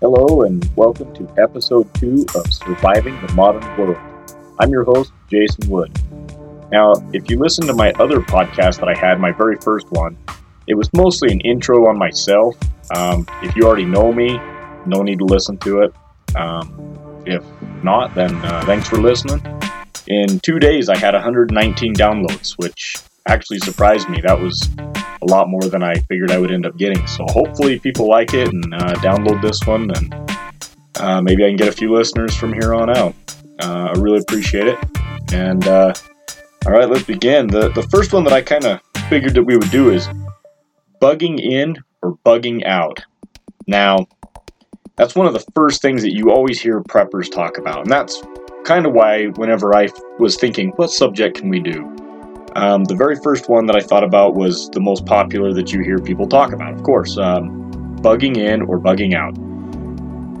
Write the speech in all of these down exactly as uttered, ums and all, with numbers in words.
Hello and welcome to episode two of Surviving the Modern World. I'm your host, Jason Wood. Now, if you listen to my other podcast that I had, my very first one, it was mostly an intro on myself. Um, if you already know me, no need to listen to it. Um, if not, then uh, thanks for listening. In two days, I had one hundred nineteen downloads, which actually surprised me. That was a lot more than I figured I would end up getting. So hopefully people like it and uh, download this one, and uh, maybe I can get a few listeners from here on out. Uh, I really appreciate it. And uh, all right, let's begin. The, the first one that I kind of figured that we would do is bugging in or bugging out. Now, that's one of the first things that you always hear preppers talk about. And that's kind of why whenever I was thinking, what subject can we do? Um, the very first one that I thought about was the most popular that you hear people talk about, of course, um, bugging in or bugging out.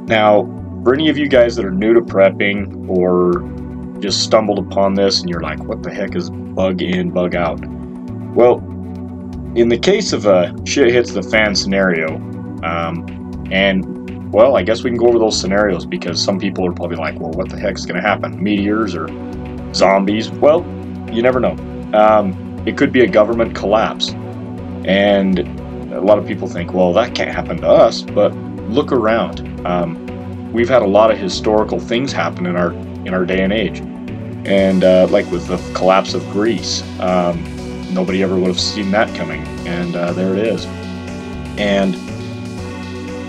Now, for any of you guys that are new to prepping or just stumbled upon this and you're like, what the heck is bug in, bug out? Well, in the case of a shit hits the fan scenario, um, and well, I guess we can go over those scenarios because some people are probably like, well, what the heck's going to happen? Meteors or zombies? Well, you never know. Um, it could be a government collapse, and a lot of people think, well, that can't happen to us, but look around. Um, we've had a lot of historical things happen in our in our day and age, and uh, like with the collapse of Greece, um, nobody ever would have seen that coming, and uh, there it is. And,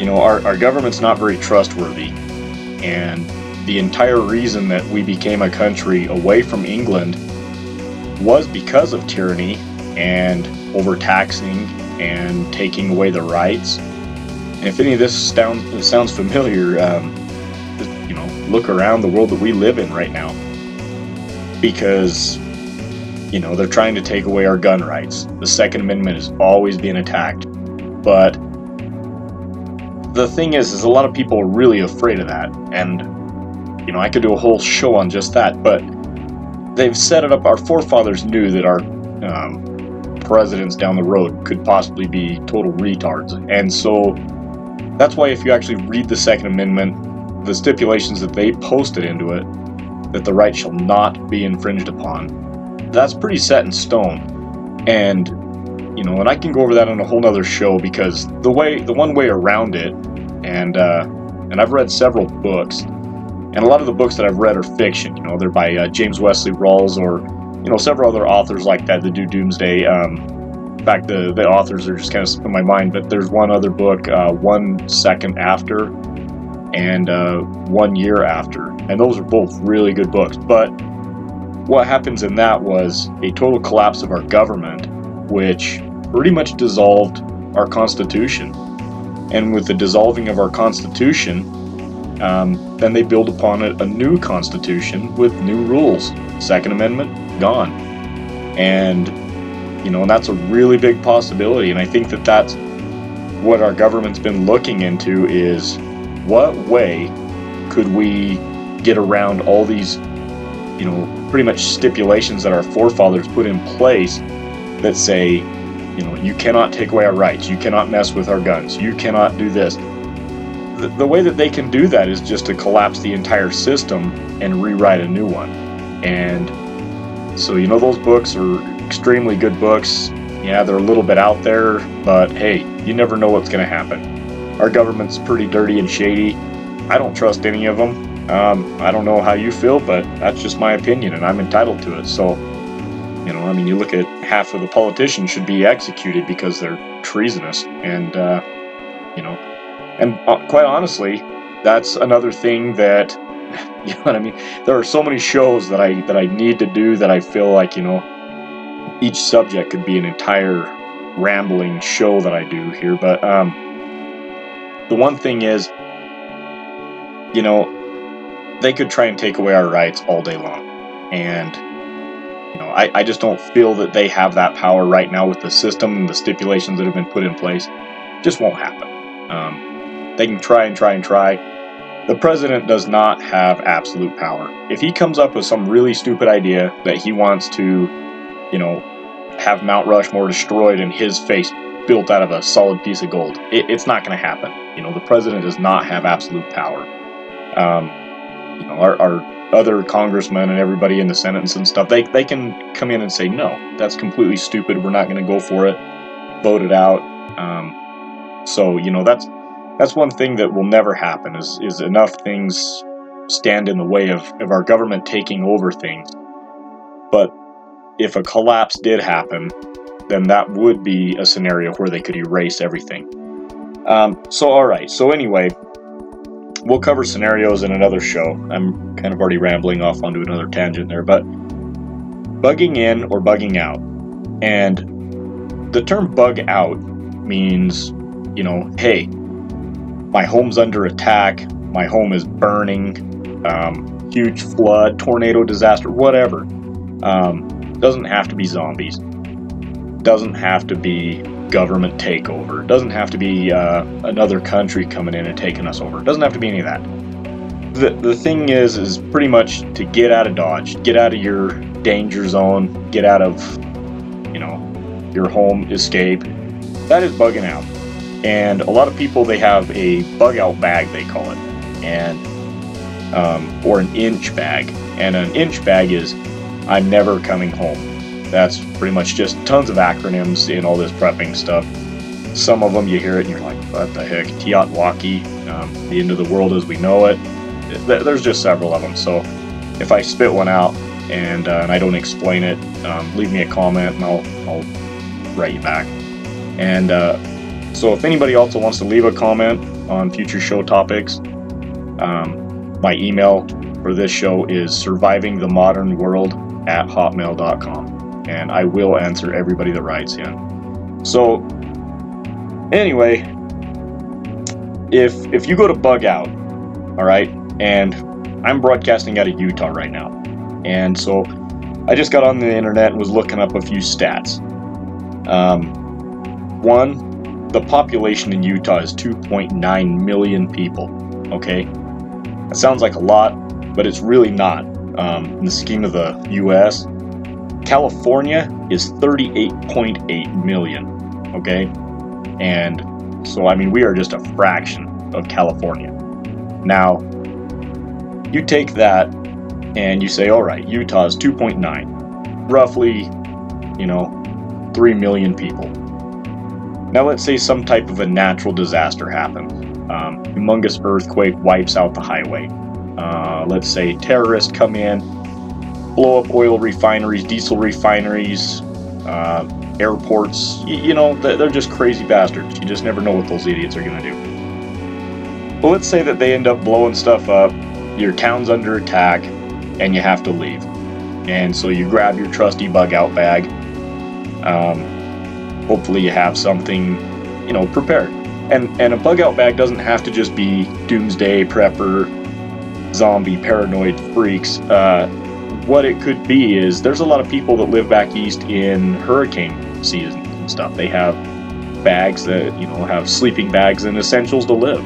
you know, our, our government's not very trustworthy, and the entire reason that we became a country away from England was because of tyranny and overtaxing and taking away the rights. And if any of this sounds sounds familiar, um, just, you know, look around the world that we live in right now. Because, you know, they're trying to take away our gun rights. The Second Amendment is always being attacked. But the thing is, is a lot of people are really afraid of that. And, you know, I could do a whole show on just that, but they've set it up. Our forefathers knew that our um, presidents down the road could possibly be total retards. And so that's why if you actually read the Second Amendment, the stipulations that they posted into it, that the right shall not be infringed upon, that's pretty set in stone. And, you know, and I can go over that on a whole nother show because the way, the one way around it, and, uh, and I've read several books. And a lot of the books that I've read are fiction, you know, they're by uh, James Wesley Rawls or, you know, several other authors like that that do doomsday. Um, in fact, the, the authors are just kind of in my mind, but there's one other book, uh, One Second After and uh, One Year After. And those are both really good books. But what happens in that was a total collapse of our government, which pretty much dissolved our Constitution. And with the dissolving of our Constitution, Um, then they build upon it a new constitution with new rules. Second Amendment, gone. And, you know, and that's a really big possibility. And I think that that's what our government's been looking into is what way could we get around all these, you know, pretty much stipulations that our forefathers put in place that say, you know, you cannot take away our rights. You cannot mess with our guns. You cannot do this. The way that they can do that is just to collapse the entire system and rewrite a new one. And so, you know, those books are extremely good books. Yeah, they're a little bit out there, but hey, you never know what's going to happen. Our government's pretty dirty and shady. I don't trust any of them. Um, I don't know how you feel, but that's just my opinion, and I'm entitled to it. So, you know, I mean, you look at half of the politicians should be executed because they're treasonous. And, uh, you know, And quite honestly, that's another thing that, you know what I mean? There are so many shows that I that I need to do that I feel like, you know, each subject could be an entire rambling show that I do here. But um, the one thing is, you know, they could try and take away our rights all day long. And, you know, I, I just don't feel that they have that power right now with the system and the stipulations that have been put in place. It just won't happen. Um, They can try and try and try. The president does not have absolute power. If he comes up with some really stupid idea that he wants to, you know, have Mount Rushmore destroyed in his face, built out of a solid piece of gold. It, it's not going to happen. You know, the president does not have absolute power. Um, you know, our, our other congressmen and everybody in the Senate and stuff, they they can come in and say, no, that's completely stupid. We're not going to go for it. Vote it out. Um, so, you know, that's that's one thing that will never happen is, is enough things stand in the way of, of our government taking over things. But if a collapse did happen, then that would be a scenario where they could erase everything. Um, so, all right. So anyway, we'll cover scenarios in another show. I'm kind of already rambling off onto another tangent there, but bugging in or bugging out. And the term bug out means, you know, hey, my home's under attack. My home is burning, um, huge flood, tornado disaster, whatever. Um, doesn't have to be zombies. Doesn't have to be government takeover. Doesn't have to be uh, another country coming in and taking us over. Doesn't have to be any of that. The the thing is, is pretty much to get out of Dodge, get out of your danger zone, get out of, you know, your home, escape. That is bugging out. And a lot of people, they have a bug out bag, they call it, and um, or an inch bag. And an inch bag is, I'm never coming home. That's pretty much just tons of acronyms in all this prepping stuff. Some of them you hear it and you're like, what the heck? Tiatlaki, um, the end of the world as we know it. There's just several of them. So if I spit one out and, uh, and I don't explain it, um, leave me a comment and I'll, I'll write you back. And uh, so if anybody also wants to leave a comment on future show topics, um, my email for this show is survivingthemodernworld at hotmail dot com. And I will answer everybody that writes in. So, anyway, if if you go to bug out, all right, and I'm broadcasting out of Utah right now, and so I just got on the internet and was looking up a few stats. Um, one, the population in Utah is two point nine million people. Okay, that sounds like a lot, but it's really not um, in the scheme of the U S. California is thirty-eight point eight million, okay? And so, I mean, we are just a fraction of California. Now, you take that and you say, all right, Utah is two point nine, roughly, you know, three million people. Now, let's say some type of a natural disaster happens. Um, humongous earthquake wipes out the highway. Uh, let's say terrorists come in, blow up oil refineries, diesel refineries, uh, airports. You, you know, they're just crazy bastards. You just never know what those idiots are going to do. But let's say that they end up blowing stuff up, your town's under attack, and you have to leave. And so you grab your trusty bug out bag. Um, hopefully you have something, you know, prepared. And, and a bug out bag doesn't have to just be doomsday prepper, zombie paranoid freaks. Uh, What it could be is there's a lot of people that live back east in hurricane season and stuff. They have bags that, you know, have sleeping bags and essentials to live.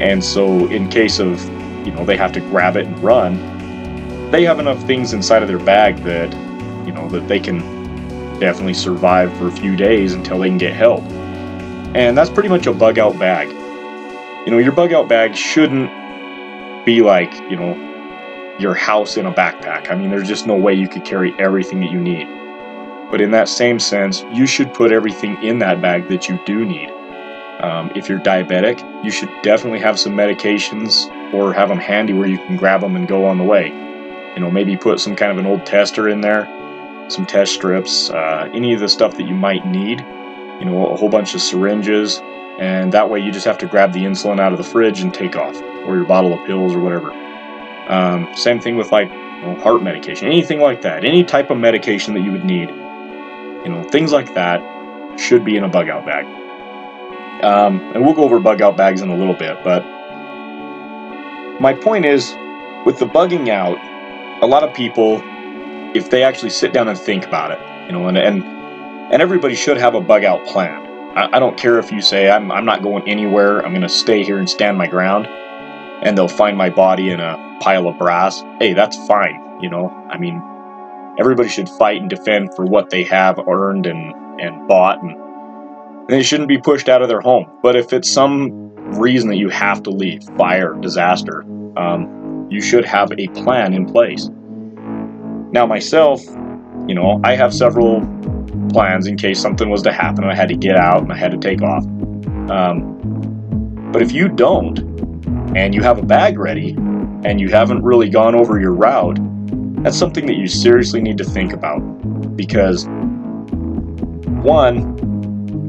And so in case of, you know, they have to grab it and run, they have enough things inside of their bag that, you know, that they can definitely survive for a few days until they can get help. And that's pretty much a bug out bag. You know, your bug out bag shouldn't be like, you know, your house in a backpack. I mean, there's just no way you could carry everything that you need. But in that same sense, you should put everything in that bag that you do need. Um, if you're diabetic, you should definitely have some medications or have them handy where you can grab them and go on the way. You know, maybe put some kind of an old tester in there, some test strips, uh, any of the stuff that you might need, you know, a whole bunch of syringes, and that way you just have to grab the insulin out of the fridge and take off, or your bottle of pills or whatever. Um, same thing with, like, you know, heart medication, anything like that, any type of medication that you would need, you know, things like that should be in a bug out bag. Um, and we'll go over bug out bags in a little bit, but my point is, with the bugging out, a lot of people, if they actually sit down and think about it, you know, and and, and everybody should have a bug out plan. I, I don't care if you say, I'm, I'm not going anywhere, I'm going to stay here and stand my ground, and they'll find my body in a pile of brass. Hey, that's fine. You know, I mean, everybody should fight and defend for what they have earned and, and bought. And and they shouldn't be pushed out of their home. But if it's some reason that you have to leave, fire, disaster, um, you should have a plan in place. Now myself, you know, I have several plans in case something was to happen and I had to get out and I had to take off. Um, but if you don't, and you have a bag ready, and you haven't really gone over your route, that's something that you seriously need to think about. Because, one,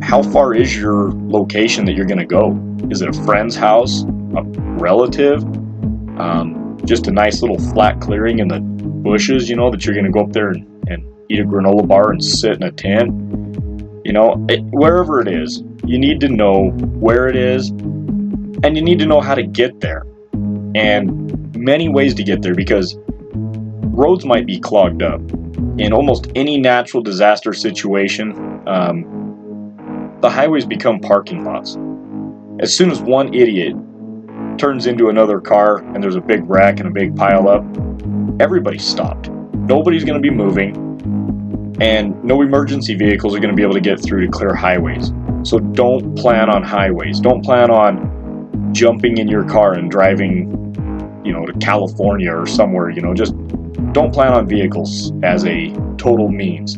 how far is your location that you're going to go? Is it a friend's house, a relative, um, just a nice little flat clearing in the bushes, you know, that you're going to go up there and, and eat a granola bar and sit in a tent? You know, it, wherever it is, you need to know where it is, and you need to know how to get there, and many ways to get there, because roads might be clogged up. In almost any natural disaster situation, um, the highways become parking lots. As soon as one idiot turns into another car and there's a big wreck and a big pile up, everybody's stopped. Nobody's going to be moving, and no emergency vehicles are going to be able to get through to clear highways. So don't plan on highways. Don't plan on jumping in your car and driving, you know, to California or somewhere, you know, just don't plan on vehicles as a total means.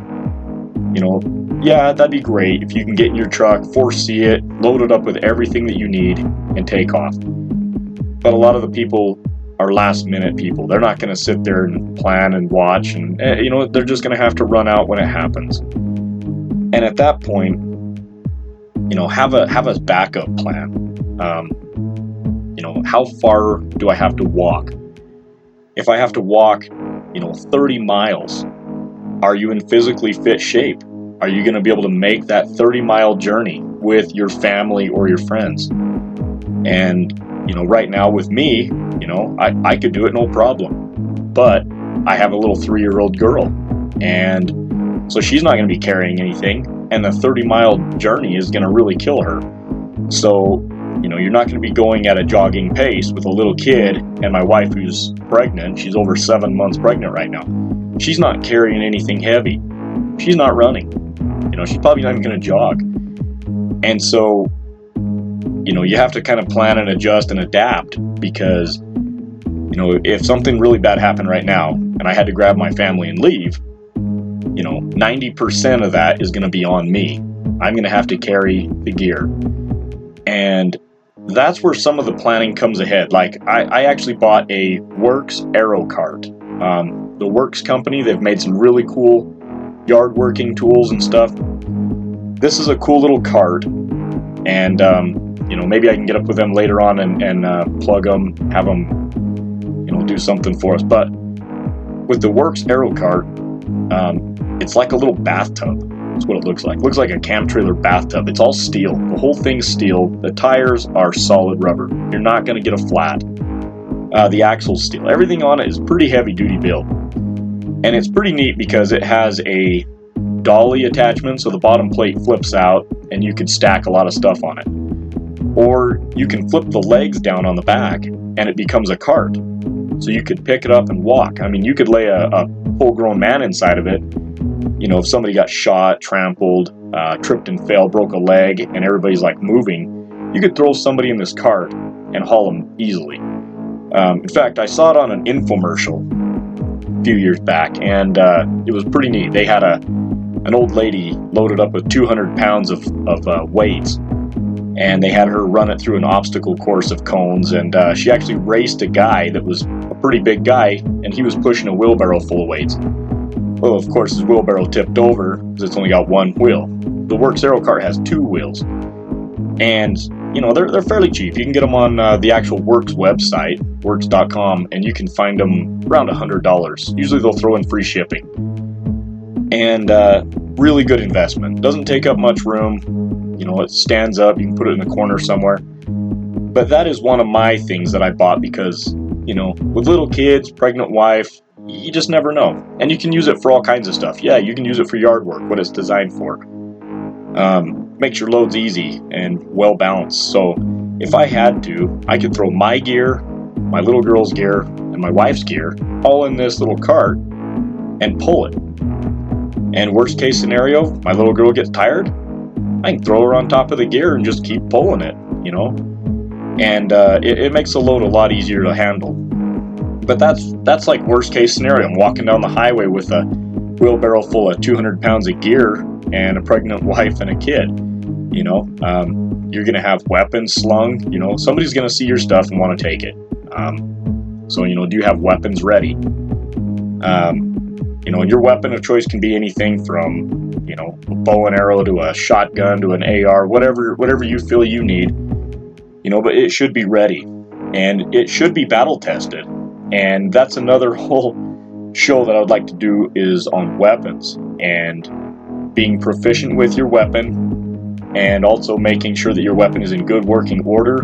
You know, yeah, that'd be great if you can get in your truck, foresee it, load it up with everything that you need, and take off. But a lot of the people are last minute people. They're not going to sit there and plan and watch, and, you know, they're just going to have to run out when it happens. And at that point, you know, have a have a backup plan. Um, you know, how far do I have to walk? If I have to walk, you know, thirty miles, are you in physically fit shape? Are you going to be able to make that thirty mile journey with your family or your friends? And, you know, right now with me, you know, I, I could do it no problem, but I have a little three-year-old girl, and so she's not going to be carrying anything, and the thirty mile journey is going to really kill her. So, you know, you're not going to be going at a jogging pace with a little kid, and my wife, who's pregnant, she's over seven months pregnant right now. She's not carrying anything heavy. She's not running. You know, she's probably not even going to jog. And so, you know, you have to kind of plan and adjust and adapt, because, you know, if something really bad happened right now and I had to grab my family and leave, you know, ninety percent of that is going to be on me. I'm going to have to carry the gear. And that's where some of the planning comes ahead. Like, I, I actually bought a Worx Aerocart. Um, the Worx company, they've made some really cool yard working tools and stuff. This is a cool little cart. And, um, you know, maybe I can get up with them later on and, and uh, plug them, have them, you know, do something for us. But with the Worx Aerocart, um, it's like a little bathtub. That's what it looks like. It looks like a cam trailer bathtub. It's all steel. The whole thing's steel. The tires are solid rubber. You're not going to get a flat. Uh, the axle's steel. Everything on it is pretty heavy duty build. And it's pretty neat because it has a dolly attachment, so the bottom plate flips out and you could stack a lot of stuff on it. Or you can flip the legs down on the back and it becomes a cart. So you could pick it up and walk. I mean, you could lay a, a full-grown man inside of it. You know, if somebody got shot, trampled, uh, tripped and fell, broke a leg, and everybody's like moving, you could throw somebody in this cart and haul them easily. Um, in fact, I saw it on an infomercial a few years back, and uh, it was pretty neat. They had a an old lady loaded up with two hundred pounds of, of uh, weights. And they had her run it through an obstacle course of cones, and uh, she actually raced a guy that was a pretty big guy, and he was pushing a wheelbarrow full of weights. Well, of course, his wheelbarrow tipped over because it's only got one wheel. The Worx Aerocart has two wheels, and you know they're they're fairly cheap. You can get them on uh, the actual Worx website, worx dot com, and you can find them around a hundred dollars. Usually, they'll throw in free shipping, and uh, really good investment. Doesn't take up much room. You know, it stands up. You can put it in the corner somewhere. But that is one of my things that I bought because, you know, with little kids, pregnant wife, you just never know. And you can use it for all kinds of stuff. Yeah, you can use it for yard work, what it's designed for. Um, makes your loads easy and well balanced. So if I had to, I could throw my gear, my little girl's gear, and my wife's gear all in this little cart and pull it. And worst case scenario, my little girl gets tired. I can throw her on top of the gear and just keep pulling it, you know? And uh, it, it makes the load a lot easier to handle. But that's that's like worst case scenario. I'm walking down the highway with a wheelbarrow full of two hundred pounds of gear and a pregnant wife and a kid, you know? Um, you're going to have weapons slung, you know? Somebody's going to see your stuff and want to take it. Um, so, you know, do you have weapons ready? Um, you know, your weapon of choice can be anything from, you know, a bow and arrow to a shotgun to an A R, whatever whatever you feel you need, you know, but it should be ready. And it should be battle tested. And that's another whole show that I would like to do is on weapons and being proficient with your weapon, and also making sure that your weapon is in good working order,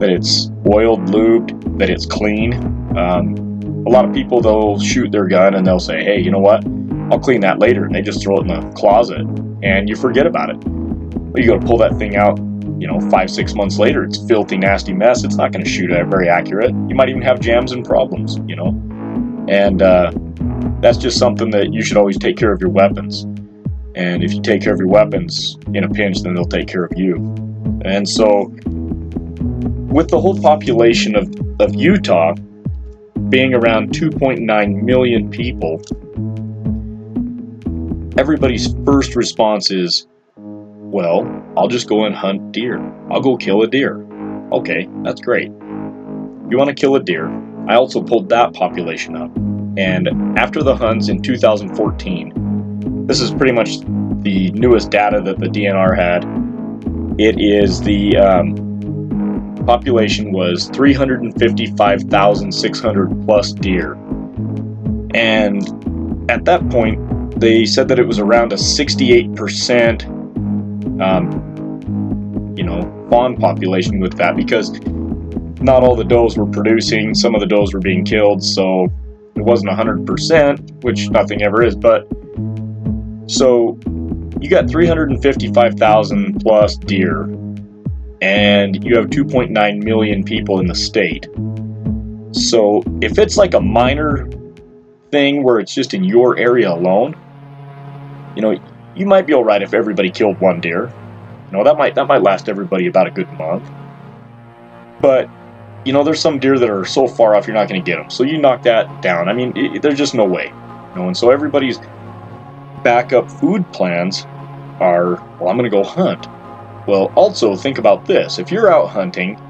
that it's oiled, lubed, that it's clean. Um, a lot of people, they'll shoot their gun and they'll say, hey, you know what? I'll clean that later. And they just throw it in the closet and you forget about it. But you go to pull that thing out, you know, five, six months later, it's a filthy, nasty mess. It's not going to shoot very accurate. You might even have jams and problems, you know. And uh, that's just something that you should always take care of your weapons. And if you take care of your weapons in a pinch, then they'll take care of you. And so with the whole population of, of Utah being around two point nine million people, everybody's first response is, well, I'll just go and hunt deer. I'll go kill a deer. Okay, that's great. You want to kill a deer? I also pulled that population up. And after the hunts in two thousand fourteen, this is pretty much the newest data that the D N R had. It is the um, population was three hundred fifty-five thousand six hundred plus deer. And at that point, they said that it was around a sixty-eight percent um, you know, fawn population with that, because not all the does were producing, some of the does were being killed, so it wasn't one hundred percent, which nothing ever is, but so you got three hundred fifty-five thousand plus deer, and you have two point nine million people in the state. So if it's like a minor thing where it's just in your area alone, you know, you might be all right if everybody killed one deer. You know, that might that might last everybody about a good month. But, you know, there's some deer that are so far off you're not going to get them. So you knock that down. I mean, it, there's just no way. You know, and so everybody's backup food plans are, well, I'm going to go hunt. Well, also think about this. If you're out hunting,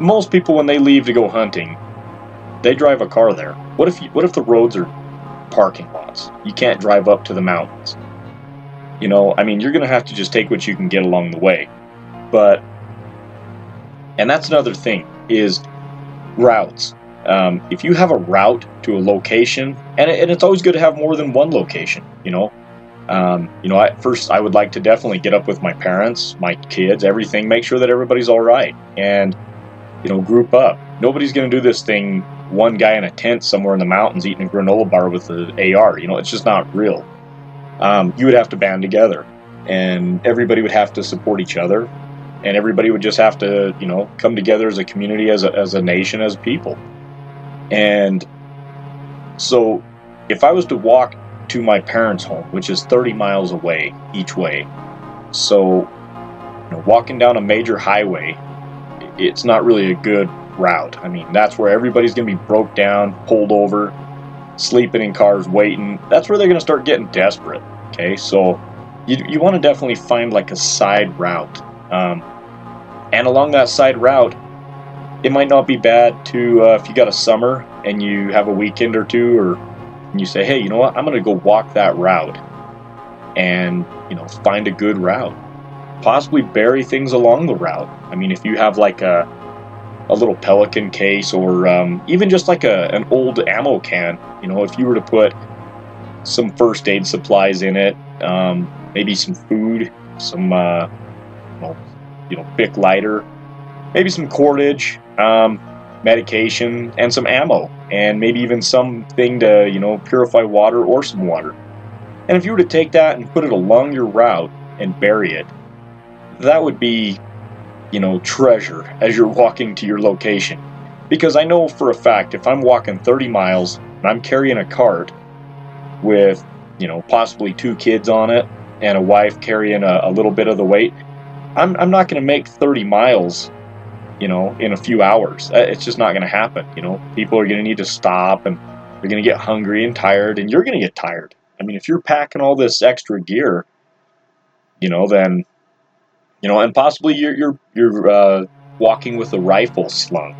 most people when they leave to go hunting, they drive a car there. What if you, what if the roads are parking lots? You can't drive up to the mountains. You know, I mean, you're going to have to just take what you can get along the way. But, and that's another thing, is routes. Um, if you have a route to a location, and, it, and it's always good to have more than one location, you know. Um, you know, at first I would like to definitely get up with my parents, my kids, everything, make sure that everybody's all right. And, you know, group up. Nobody's going to do this thing, one guy in a tent somewhere in the mountains eating a granola bar with the A R. You know, it's just not real. Um, you would have to band together, and everybody would have to support each other, and everybody would just have to, you know, come together as a community, as a, as a nation, as people. And so if I was to walk to my parents' home, which is thirty miles away each way, so you know, walking down a major highway, it's not really a good route. I mean, that's where everybody's going to be broke down, pulled over, sleeping in cars, waiting. That's where they're going to start getting desperate. Okay, so you you want to definitely find like a side route, um, and along that side route, it might not be bad to uh, if you got a summer and you have a weekend or two, or and you say, hey, you know what, I'm going to go walk that route, and you know, find a good route, possibly bury things along the route. I mean, if you have like a a little Pelican case, or um, even just like a an old ammo can, you know, if you were to put some first aid supplies in it, um, maybe some food, some uh, you know, you know, Bic lighter, maybe some cordage, um, medication, and some ammo, and maybe even something to, you know, purify water or some water. And if you were to take that and put it along your route and bury it, that would be, you know, treasure as you're walking to your location. Because I know for a fact, if I'm walking thirty miles and I'm carrying a cart with, you know, possibly two kids on it, and a wife carrying a, a little bit of the weight, I'm I'm not going to make thirty miles, you know, in a few hours. It's just not going to happen. You know, people are going to need to stop, and they're going to get hungry and tired, and you're going to get tired. I mean, if you're packing all this extra gear, you know, then, you know, and possibly you're you're you're uh, walking with a rifle slung.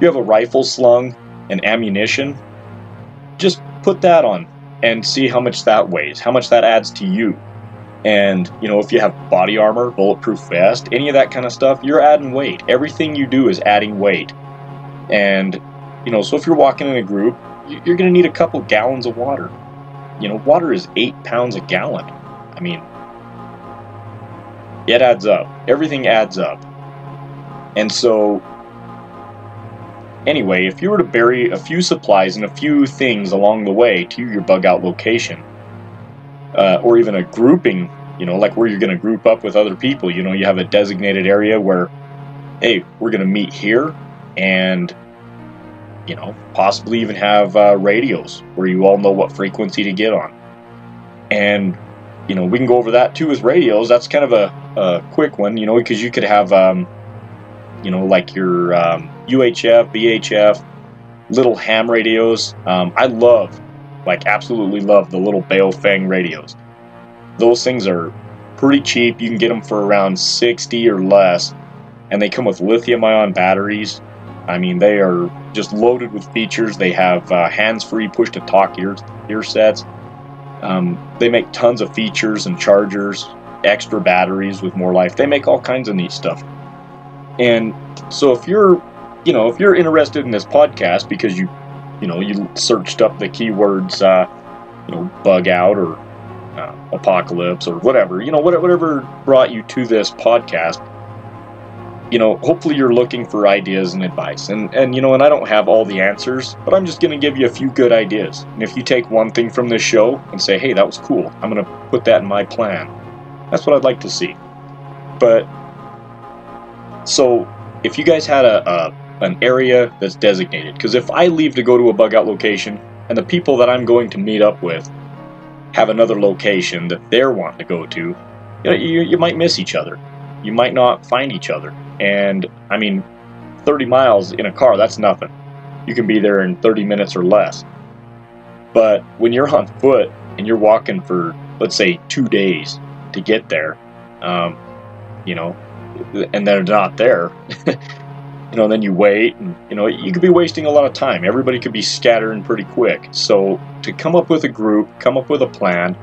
You have a rifle slung and ammunition. Just put that on and see how much that weighs, how much that adds to you. And, you know, if you have body armor, bulletproof vest, any of that kind of stuff, you're adding weight. Everything you do is adding weight. And, you know, so if you're walking in a group, you're going to need a couple gallons of water. You know, water is eight pounds a gallon. I mean, it adds up. Everything adds up. And so, anyway, if you were to bury a few supplies and a few things along the way to your bug-out location, uh, or even a grouping, you know, like where you're going to group up with other people, you know, you have a designated area where, hey, we're going to meet here, and, you know, possibly even have uh, radios where you all know what frequency to get on. And, you know, we can go over that too with radios. That's kind of a, a quick one, you know, because you could have, um, you know, like your um, U H F, V H F, little ham radios. Um, I love, like absolutely love the little Baofeng radios. Those things are pretty cheap. You can get them for around sixty or less, and they come with lithium-ion batteries. I mean, they are just loaded with features. They have uh, hands-free push-to-talk ear, ear sets. Um, they make tons of features and chargers, extra batteries with more life. They make all kinds of neat stuff. And so if you're, you know, if you're interested in this podcast because you, you know, you searched up the keywords, uh, you know, bug out or uh, apocalypse or whatever, you know, whatever brought you to this podcast, you know, hopefully you're looking for ideas and advice. And, and you know, and I don't have all the answers, but I'm just going to give you a few good ideas. And if you take one thing from this show and say, hey, that was cool, I'm going to put that in my plan. That's what I'd like to see. But so if you guys had a, a an area that's designated, because if I leave to go to a bug out location and the people that I'm going to meet up with have another location that they're wanting to go to, you know, you, you might miss each other. You might not find each other. And I mean, thirty miles in a car, that's nothing. You can be there in thirty minutes or less. But when you're on foot and you're walking for, let's say, two days to get there, um, you know, and they're not there, you know, then you wait, and, you know, you could be wasting a lot of time. Everybody could be scattering pretty quick. So to come up with a group, come up with a plan,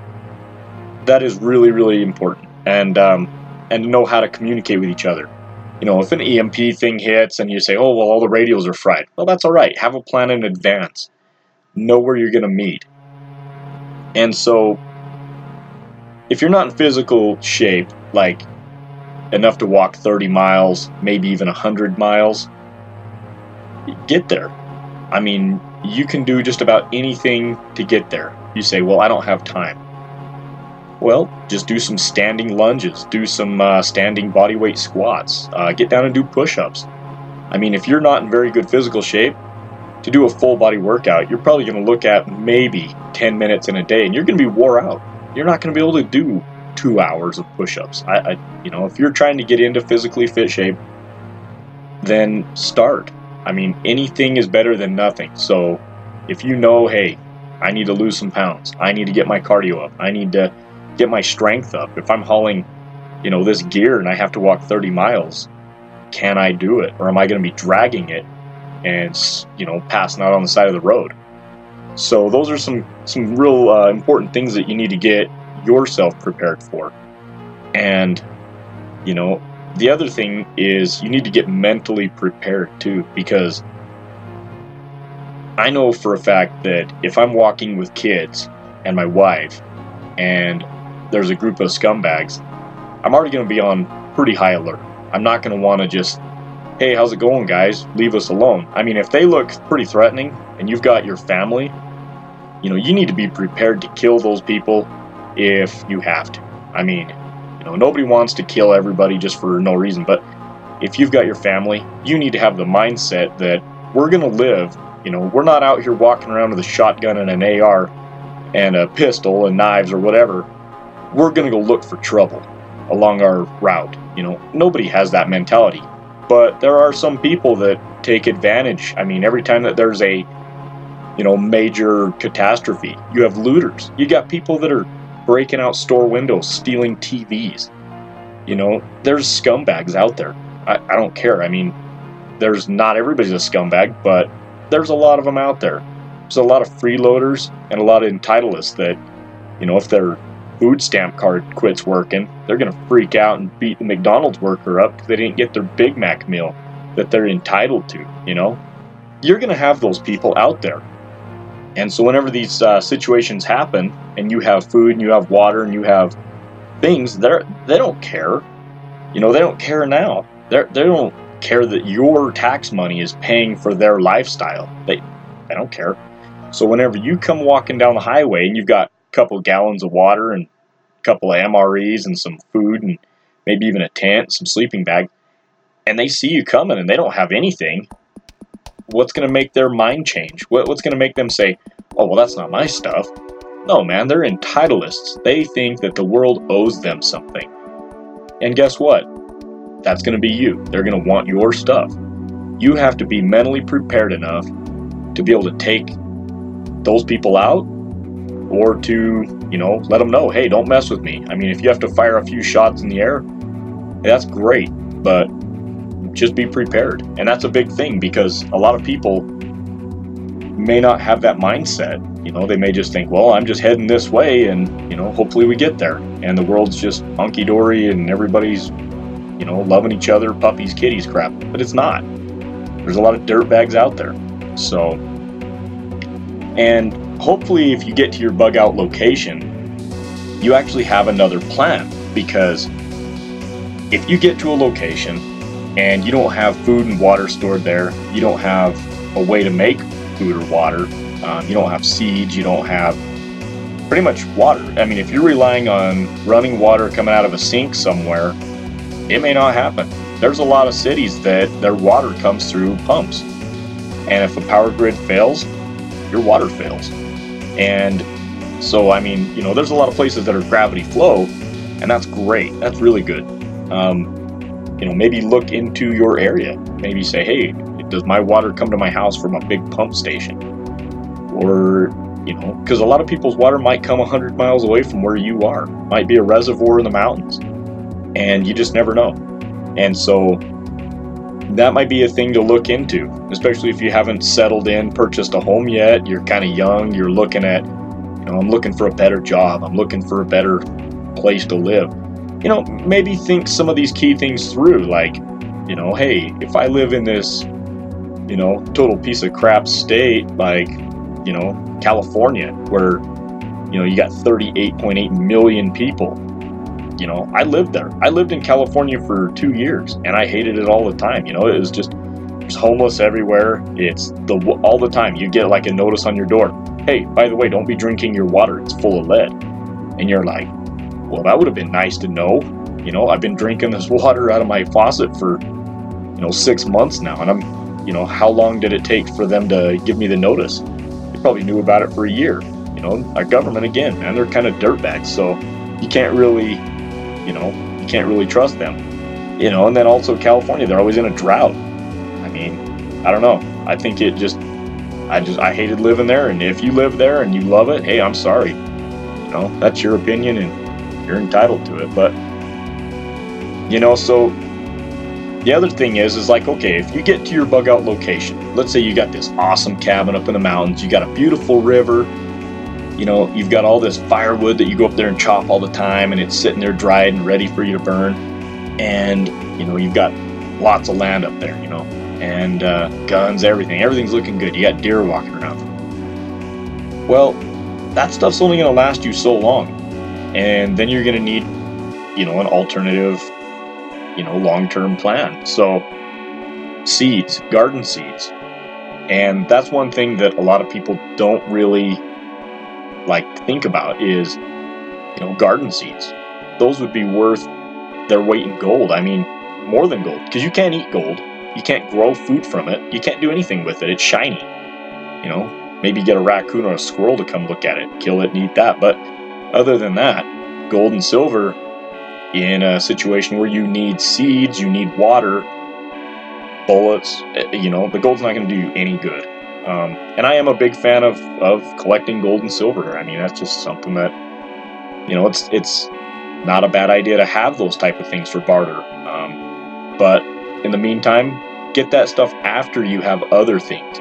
that is really, really important. And, um, and know how to communicate with each other. You know, if an E M P thing hits and you say, oh, well, all the radios are fried. Well, that's all right. Have a plan in advance. Know where you're going to meet. And so if you're not in physical shape, like, enough to walk thirty miles, maybe even one hundred miles, get there. I mean, you can do just about anything to get there. You say, well, I don't have time. Well, just do some standing lunges, do some uh, standing bodyweight squats, uh, get down and do push-ups. I mean, if you're not in very good physical shape, to do a full body workout, you're probably going to look at maybe ten minutes in a day, and you're going to be wore out. You're not going to be able to do two hours of push-ups. I, I, you know, if you're trying to get into physically fit shape, then start. I mean, anything is better than nothing. So if you know, hey, I need to lose some pounds, I need to get my cardio up, I need to get my strength up. If I'm hauling, you know, this gear and I have to walk thirty miles, can I do it? Or am I going to be dragging it and, you know, passing out on the side of the road? So those are some, some real uh, important things that you need to get yourself prepared for. And, you know, the other thing is you need to get mentally prepared too, because I know for a fact that if I'm walking with kids and my wife and there's a group of scumbags, I'm already going to be on pretty high alert. I'm not going to want to just, hey, how's it going, guys? Leave us alone. I mean, if they look pretty threatening and you've got your family, you know, you need to be prepared to kill those people if you have to. I mean, you know, nobody wants to kill everybody just for no reason, but if you've got your family, you need to have the mindset that we're going to live. You know, we're not out here walking around with a shotgun and an A R and a pistol and knives or whatever. we're going to go look for trouble along our route. You know, nobody has that mentality. But there are some people that take advantage. I mean, every time that there's a, you know, major catastrophe, you have looters. You got people that are breaking out store windows, stealing T Vs. You know, there's scumbags out there. I, I don't care. I mean, there's not everybody's a scumbag, but there's a lot of them out there. There's a lot of freeloaders and a lot of entitlements that, you know, if their food stamp card quits working, they're going to freak out and beat the McDonald's worker up because they didn't get their Big Mac meal that they're entitled to, you know. You're going to have those people out there. And so whenever these uh, situations happen and you have food and you have water and you have things, they they don't care. You know, they don't care now. They they don't care that your tax money is paying for their lifestyle. They they don't care. So whenever you come walking down the highway and you've got a couple gallons of water and a couple of M R Es and some food and maybe even a tent, some sleeping bag, and they see you coming and they don't have anything, what's going to make their mind change? What, what's going to make them say, oh, well, that's not my stuff? No, man, they're entitlists. They think that the world owes them something. And guess what? That's going to be you. They're going to want your stuff. You have to be mentally prepared enough to be able to take those people out or to, you know, let them know, hey, don't mess with me. I mean, if you have to fire a few shots in the air, that's great, but just be prepared. And that's a big thing because a lot of people may not have that mindset. You know, they may just think, well, I'm just heading this way and, you know, hopefully we get there. And the world's just hunky-dory and everybody's, you know, loving each other, puppies, kitties, crap. But it's not. There's a lot of dirtbags out there. So, and hopefully if you get to your bug out location, you actually have another plan, because if you get to a location and you don't have food and water stored there, you don't have a way to make food or water, um, you don't have seeds, you don't have pretty much water. I mean, if you're relying on running water coming out of a sink somewhere, it may not happen. There's a lot of cities that their water comes through pumps, and if a power grid fails, your water fails. And so, I mean, you know, there's a lot of places that are gravity flow, and that's great. That's really good. Um, You know, maybe look into your area. Maybe say, hey, does my water come to my house from a big pump station? Or, you know, because a lot of people's water might come one hundred miles away from where you are. Might be a reservoir in the mountains. And you just never know. And so that might be a thing to look into, especially if you haven't settled in, purchased a home yet. You're kind of young. You're looking at, you know, I'm looking for a better job. I'm looking for a better place to live. You know, maybe think some of these key things through, like, you know, hey, if I live in this, you know, total piece of crap state, like, you know, California, where, you know, you got thirty-eight point eight million people, you know, I lived there. I lived in California for two years and I hated it all the time. You know, it was just, there's homeless everywhere. It's the, all the time you get like a notice on your door. Hey, by the way, don't be drinking your water. It's full of lead. And you're like, well, that would have been nice to know. You know, I've been drinking this water out of my faucet for, you know, six months now. And I'm, you know, how long did it take for them to give me the notice? They probably knew about it for a year. You know, our government, again, man, they're kind of dirtbags. So you can't really, you know, you can't really trust them. You know, and then also California, they're always in a drought. I mean, I don't know. I think it just, I just, I hated living there. And if you live there and you love it, hey, I'm sorry. You know, that's your opinion and you're entitled to it. But, you know, so the other thing is, is like, okay, if you get to your bug out location, let's say you got this awesome cabin up in the mountains, you got a beautiful river, you know, you've got all this firewood that you go up there and chop all the time, and it's sitting there dried and ready for you to burn. And, you know, you've got lots of land up there, you know, and uh, guns, everything, everything's looking good. You got deer walking around. Well, that stuff's only going to last you so long. And then you're going to need, you know, an alternative, you know, long-term plan. So seeds, garden seeds. And that's one thing that a lot of people don't really like to think about is, you know, garden seeds. Those would be worth their weight in gold. I mean, more than gold, because you can't eat gold. You can't grow food from it. You can't do anything with it. It's shiny. You know, maybe get a raccoon or a squirrel to come look at it, kill it and eat that. But other than that, gold and silver in a situation where you need seeds, you need water, bullets, you know, the gold's not going to do you any good. Um, and I am a big fan of, of collecting gold and silver. I mean, that's just something that, you know, it's it's not a bad idea to have those type of things for barter. Um, but in the meantime, get that stuff after you have other things.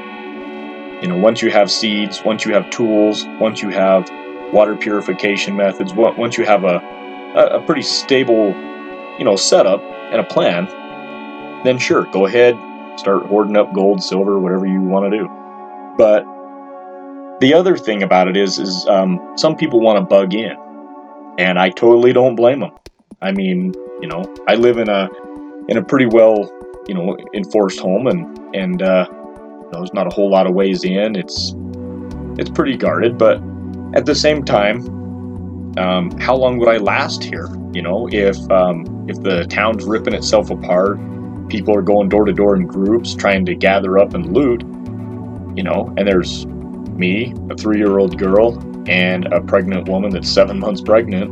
You know, once you have seeds, once you have tools, once you have water purification methods, once you have a, a pretty stable, you know, setup and a plan, then sure, go ahead, start hoarding up gold, silver, whatever you want to do. But the other thing about it is, is um, some people want to bug in, and I totally don't blame them. I mean, you know, I live in a in a pretty well, you know, enforced home, and and. Uh, There's not a whole lot of ways in. It's it's pretty guarded, but at the same time, um, how long would I last here? You know, if um, if the town's ripping itself apart, people are going door to door in groups trying to gather up and loot. You know, and there's me, a three-year-old girl, and a pregnant woman that's seven months pregnant,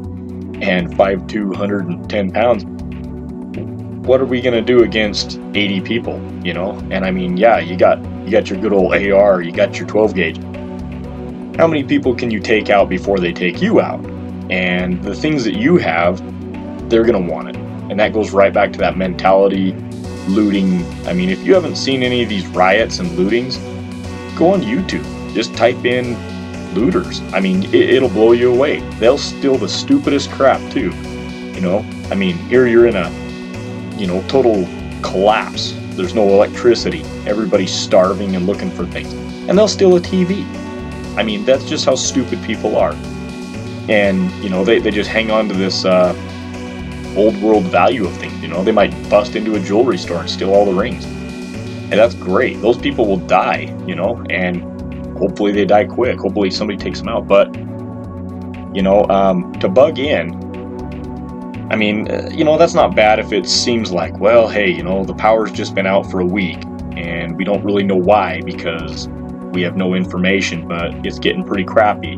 and five two hundred and ten pounds. What are we gonna do against eighty people? You know, and I mean, yeah, you got. You got your good old A R, you got your twelve gauge. How many people can you take out before they take you out? And the things that you have, they're going to want it. And that goes right back to that mentality, looting. I mean, if you haven't seen any of these riots and lootings, go on YouTube. Just type in looters. I mean, it, it'll blow you away. They'll steal the stupidest crap too. You know, I mean, here you're in a, you know, total collapse. There's no electricity. Everybody's starving and looking for things. And they'll steal a T V. I mean, that's just how stupid people are. And, you know, they, they just hang on to this uh, old world value of things. You know, they might bust into a jewelry store and steal all the rings. And that's great. Those people will die, you know, and hopefully they die quick. Hopefully somebody takes them out. But, you know, um, to bug in, I mean, you know, that's not bad if it seems like, well, hey, you know, the power's just been out for a week and we don't really know why because we have no information, but it's getting pretty crappy.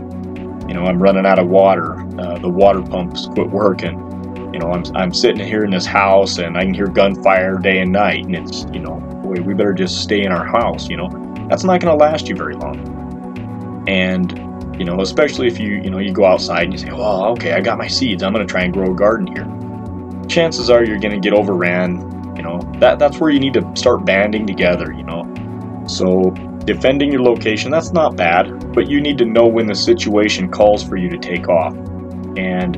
You know, I'm running out of water. Uh, the water pumps quit working. You know, I'm I'm sitting here in this house and I can hear gunfire day and night, and it's, you know, boy, we better just stay in our house, you know. That's not going to last you very long. And you know, especially if you, you know, you go outside and you say, well, okay, I got my seeds. I'm going to try and grow a garden here. Chances are you're going to get overran. You know, that that's where you need to start banding together, you know. So defending your location, that's not bad, but you need to know when the situation calls for you to take off. And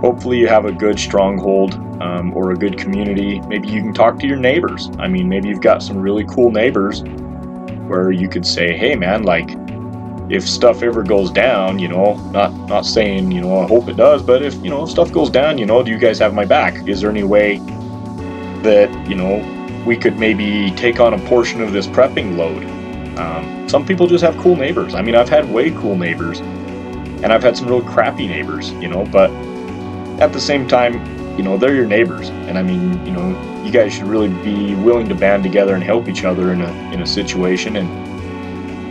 hopefully you have a good stronghold um, or a good community. Maybe you can talk to your neighbors. I mean, maybe you've got some really cool neighbors where you could say, hey, man, like, if stuff ever goes down, you know, not not saying, you know, I hope it does, but if, you know, if stuff goes down, you know, do you guys have my back? Is there any way that, you know, we could maybe take on a portion of this prepping load? Um, some people just have cool neighbors. I mean, I've had way cool neighbors, and I've had some real crappy neighbors, you know, but at the same time, you know, they're your neighbors. And I mean, you know, you guys should really be willing to band together and help each other in a in a situation, and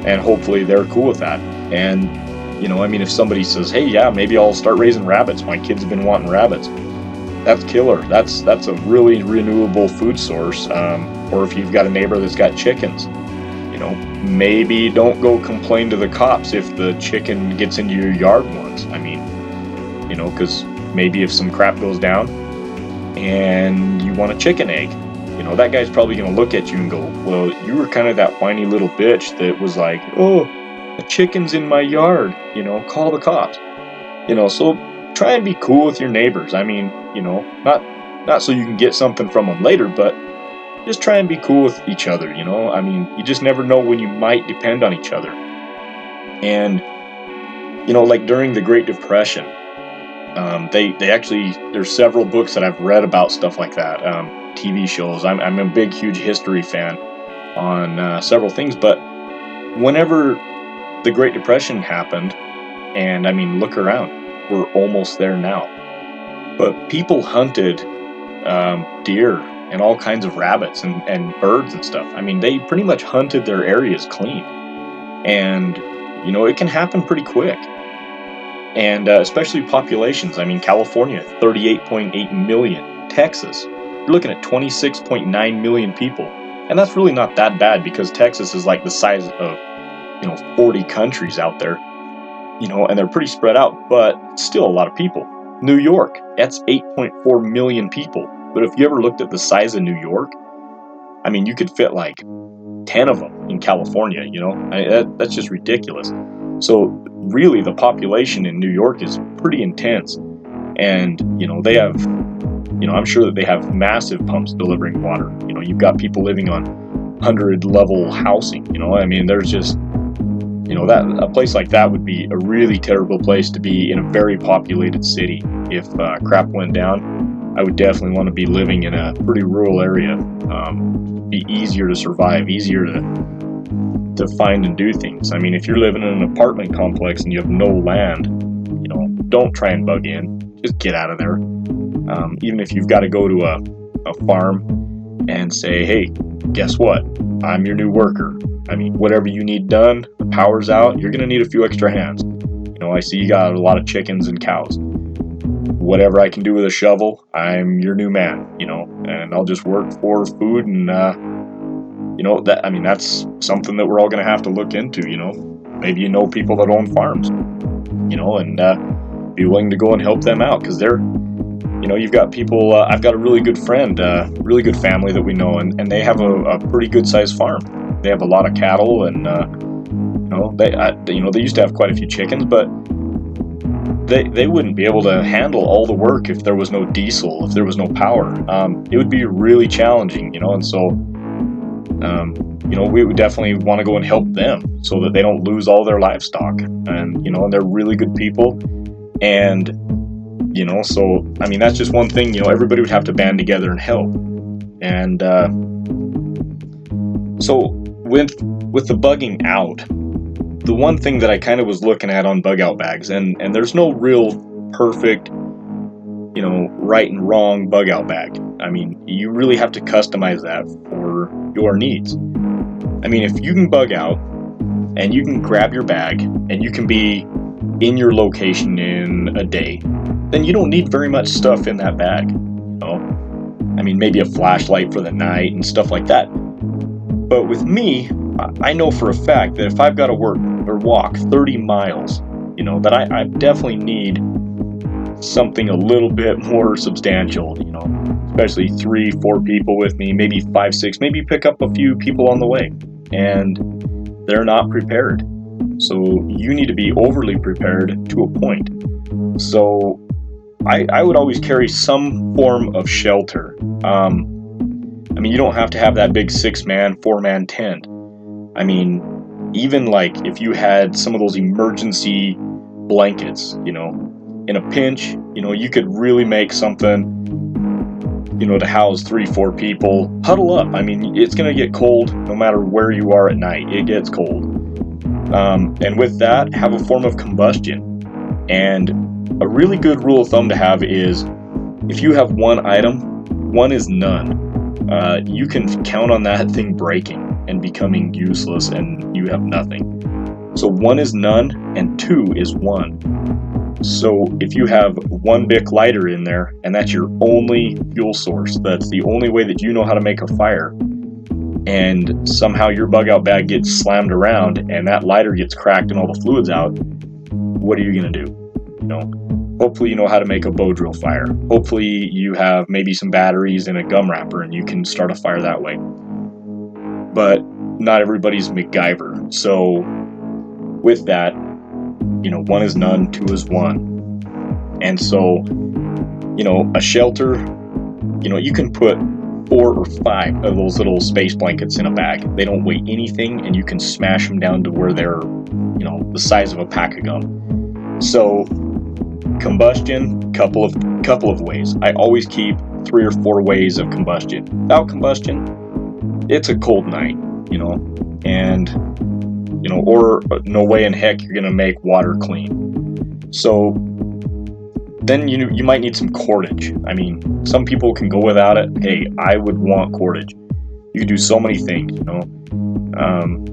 and hopefully they're cool with that. And, you know, I mean, if somebody says, hey, yeah, maybe I'll start raising rabbits. My kids have been wanting rabbits. That's killer. That's that's a really renewable food source. Um, or if you've got a neighbor that's got chickens, you know, maybe don't go complain to the cops if the chicken gets into your yard once. I mean, you know, because maybe if some crap goes down and you want a chicken egg, you know, that guy's probably going to look at you and go, well, you were kind of that whiny little bitch that was like, oh, a chicken's in my yard, you know, call the cops. You know, so try and be cool with your neighbors. I mean, you know, not not so you can get something from them later, but just try and be cool with each other, you know. I mean, you just never know when you might depend on each other. And, you know, like during the Great Depression, um, they, they actually, there's several books that I've read about stuff like that. Um, T V shows. I'm, I'm a big, huge history fan on uh, several things, but whenever the Great Depression happened, and I mean, look around, we're almost there now. But people hunted um, deer and all kinds of rabbits and, and birds and stuff. I mean, they pretty much hunted their areas clean. And, you know, it can happen pretty quick. and uh, especially populations. I mean, California, thirty-eight point eight million. Texas, you're looking at twenty-six point nine million people. And that's really not that bad, because Texas is like the size of, you know, forty countries out there, you know, and they're pretty spread out, but still a lot of people. New York, that's eight point four million people. But if you ever looked at the size of New York, I mean, you could fit like ten of them in California, you know, I mean, that, that's just ridiculous. So really the population in New York is pretty intense. And, you know, they have, you know, I'm sure that they have massive pumps delivering water. You know, you've got people living on hundred level housing, you know, I mean, there's just, you know, that a place like that would be a really terrible place to be in a very populated city. If uh, crap went down, I would definitely want to be living in a pretty rural area. Um, be easier to survive, easier to to find and do things. I mean, if you're living in an apartment complex and you have no land, you know, don't try and bug in. Just get out of there. Um, even if you've got to go to a, a farm and say, hey, guess what? I'm your new worker. I mean, whatever you need done, the power's out, you're going to need a few extra hands. You know, I see you got a lot of chickens and cows. Whatever I can do with a shovel, I'm your new man, you know, and I'll just work for food and, uh, you know, that, I mean, that's something that we're all going to have to look into, you know. Maybe you know people that own farms, you know, and uh, be willing to go and help them out, because they're, you know, you've got people, uh, I've got a really good friend, uh, really good family that we know, and, and they have a, a pretty good sized farm. They have a lot of cattle, and, uh, you know, they, I, you know, they used to have quite a few chickens, but they, they wouldn't be able to handle all the work if there was no diesel, if there was no power. Um, it would be really challenging, you know, and so, um, you know, we would definitely want to go and help them so that they don't lose all their livestock. And, you know, and they're really good people. And, you know, so, I mean, that's just one thing, you know, everybody would have to band together and help. And uh, so with with the bugging out, the one thing that I kind of was looking at on bug out bags, and, and there's no real perfect, you know, right and wrong bug out bag. I mean, you really have to customize that for your needs. I mean, if you can bug out and you can grab your bag and you can be in your location in a day, then you don't need very much stuff in that bag, you know? I mean, maybe a flashlight for the night and stuff like that. But with me, I know for a fact that if I've got to work or walk thirty miles, you know, that I, I definitely need something a little bit more substantial, you know, especially three, four people with me, maybe five, six, maybe pick up a few people on the way, and they're not prepared. So you need to be overly prepared to a point. So I, I would always carry some form of shelter. Um, I mean, you don't have to have that big six-man, four-man tent. I mean, even like if you had some of those emergency blankets, you know, in a pinch, you know, you could really make something, you know, to house three, four people. Huddle up. I mean, it's going to get cold no matter where you are at night. It gets cold. Um, and with that, have a form of combustion. And a really good rule of thumb to have is if you have one item, one is none. Uh, you can count on that thing breaking and becoming useless and you have nothing. So one is none and two is one. So if you have one Bic lighter in there and that's your only fuel source, that's the only way that you know how to make a fire, and somehow your bug out bag gets slammed around and that lighter gets cracked and all the fluid's out, what are you going to do? You know, hopefully you know how to make a bow drill fire. Hopefully you have maybe some batteries and a gum wrapper and you can start a fire that way. But not everybody's MacGyver. So with that, you know, one is none, two is one. And so, you know, a shelter, you know, you can put four or five of those little space blankets in a bag. They don't weigh anything and you can smash them down to where they're, you know, the size of a pack of gum. So combustion, couple of couple of ways. I always keep three or four ways of combustion. Without combustion, it's a cold night, you know, and, you know, or no way in heck you're going to make water clean. So then you you might need some cordage. I mean, some people can go without it. Hey, I would want cordage. You could do so many things, you know. Um,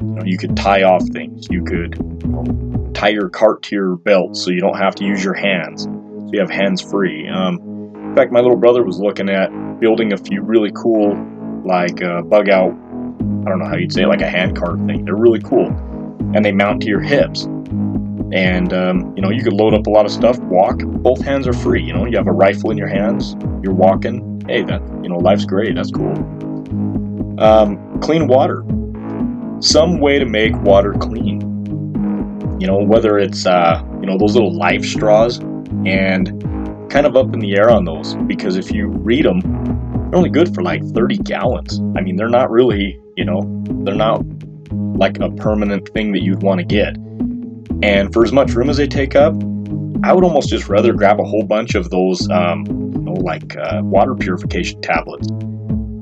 you know, you could tie off things. You could, you know, tie your cart to your belt so you don't have to use your hands, so you have hands free. Um, in fact, my little brother was looking at building a few really cool, like uh, bug out, I don't know how you'd say it, like a hand cart thing. They're really cool, and they mount to your hips. And, um, you know, you could load up a lot of stuff, walk, both hands are free, you know, you have a rifle in your hands, you're walking, hey, that, you know, life's great, that's cool. Um, clean water. Some way to make water clean. You know, whether it's, uh, you know, those little life straws, and kind of up in the air on those, because if you read them, they're only good for like thirty gallons. I mean, they're not really, you know, they're not like a permanent thing that you'd want to get. And for as much room as they take up, I would almost just rather grab a whole bunch of those, um, you know, like uh, water purification tablets.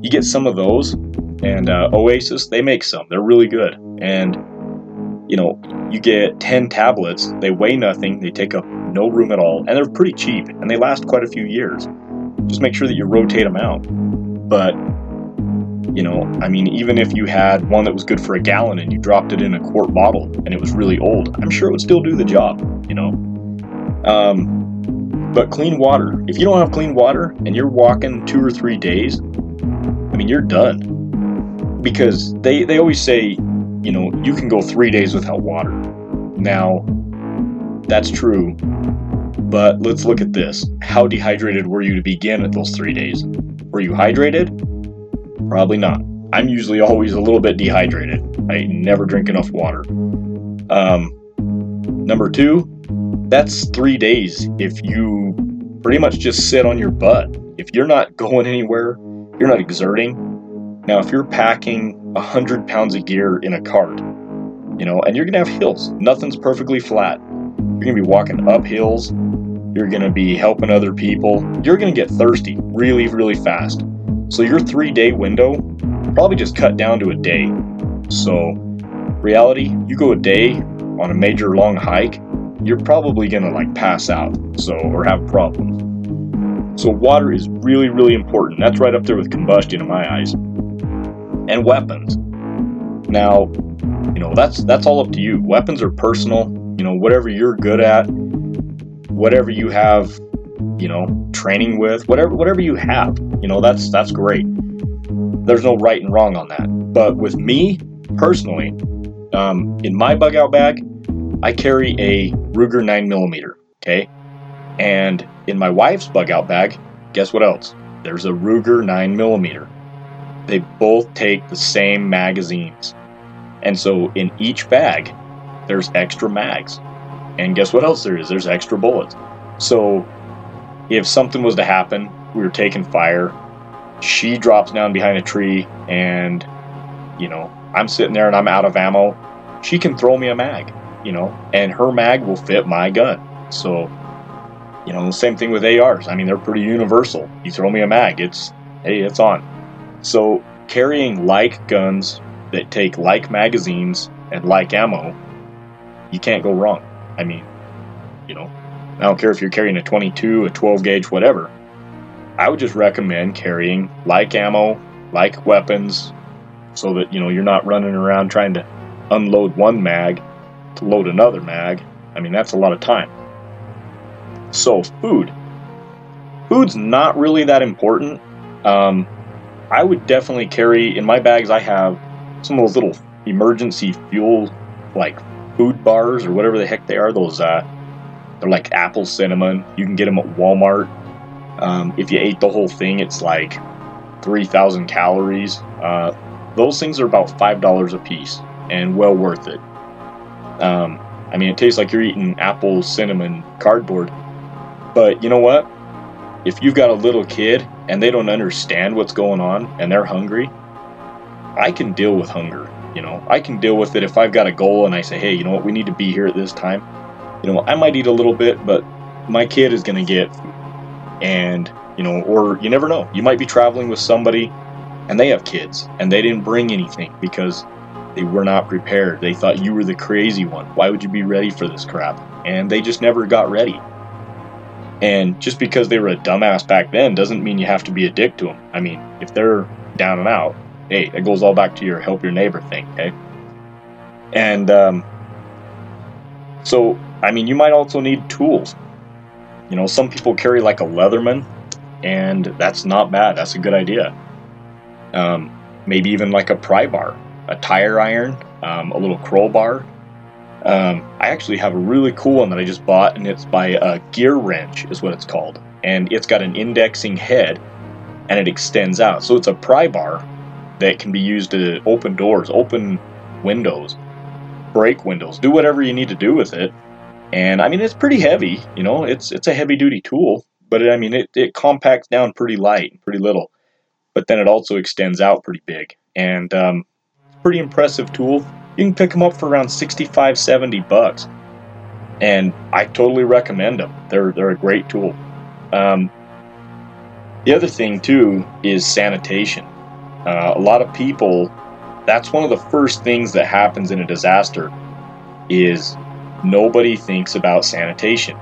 You get some of those, and uh, Oasis, they make some. They're really good. And, you know, you get ten tablets. They weigh nothing. They take up no room at all. And they're pretty cheap, and they last quite a few years. Just make sure that you rotate them out. But, you know, I mean, even if you had one that was good for a gallon and you dropped it in a quart bottle and it was really old, I'm sure it would still do the job, you know. Um, but clean water. If you don't have clean water and you're walking two or three days, I mean, you're done. Because they, they always say, you know, you can go three days without water. Now, that's true. But let's look at this. How dehydrated were you to begin at those three days? Were you hydrated? Probably not. I'm usually always a little bit dehydrated. I never drink enough water. Um, number two, that's three days if you pretty much just sit on your butt. If you're not going anywhere, you're not exerting. Now, if you're packing one hundred pounds of gear in a cart, you know, and you're going to have hills. Nothing's perfectly flat. You're going to be walking up hills. You're going to be helping other people. You're going to get thirsty really, really fast. So your three-day window, probably just cut down to a day. So, reality, you go a day on a major long hike, you're probably gonna like pass out, so, or have problems. So water is really, really important. That's right up there with combustion in my eyes. And weapons. Now, you know, that's that's all up to you. Weapons are personal, you know, whatever you're good at, whatever you have, you know, training with, whatever whatever you have, you know, that's that's great. There's no right and wrong on that. But with me, personally, um, in my bug out bag, I carry a Ruger nine millimeter, okay? And in my wife's bug out bag, guess what else? There's a Ruger nine millimeter. They both take the same magazines. And so in each bag, there's extra mags. And guess what else there is? There's extra bullets. So if something was to happen, we were taking fire, she drops down behind a tree, and, you know, I'm sitting there and I'm out of ammo, she can throw me a mag, you know, and her mag will fit my gun. So, you know, same thing with A Rs. I mean, they're pretty universal. You throw me a mag, it's, hey, it's on. So carrying like guns that take like magazines and like ammo, you can't go wrong. I mean, you know, I don't care if you're carrying a twenty-two, a twelve gauge, whatever. I would just recommend carrying like ammo, like weapons, so that, you know, you're not running around trying to unload one mag to load another mag. I mean, that's a lot of time. So food. Food's not really that important. Um, I would definitely carry, in my bags, I have some of those little emergency fuel, like food bars or whatever the heck they are, those, uh, they're like apple cinnamon. You can get them at Walmart. Um, if you ate the whole thing, it's like three thousand calories. Uh, those things are about five dollars a piece and well worth it. Um, I mean, it tastes like you're eating apple cinnamon cardboard. But you know what? If you've got a little kid and they don't understand what's going on and they're hungry, I can deal with hunger. You know, I can deal with it if I've got a goal and I say, hey, you know what? We need to be here at this time. You know, I might eat a little bit, but my kid is going to get food. And, you know, or you never know. You might be traveling with somebody and they have kids and they didn't bring anything because they were not prepared. They thought you were the crazy one. Why would you be ready for this crap? And they just never got ready. And just because they were a dumbass back then doesn't mean you have to be a dick to them. I mean, if they're down and out, hey, it goes all back to your help your neighbor thing, okay? And, um... So, I mean, you might also need tools. You know, some people carry like a Leatherman, and that's not bad. That's a good idea. Um, maybe even like a pry bar, a tire iron, um, a little crowbar. Um, I actually have a really cool one that I just bought, and it's by uh, GearWrench is what it's called. And it's got an indexing head, and it extends out. So it's a pry bar that can be used to open doors, open windows, break windows, do whatever you need to do with it. And I mean, it's pretty heavy, you know, it's it's a heavy duty tool, but it, I mean, it, it compacts down pretty light, pretty little, but then it also extends out pretty big. And um, it's a pretty impressive tool. You can pick them up for around sixty-five, seventy bucks. And I totally recommend them. They're, they're a great tool. Um, the other thing too is sanitation. Uh, a lot of people, that's one of the first things that happens in a disaster is nobody thinks about sanitation.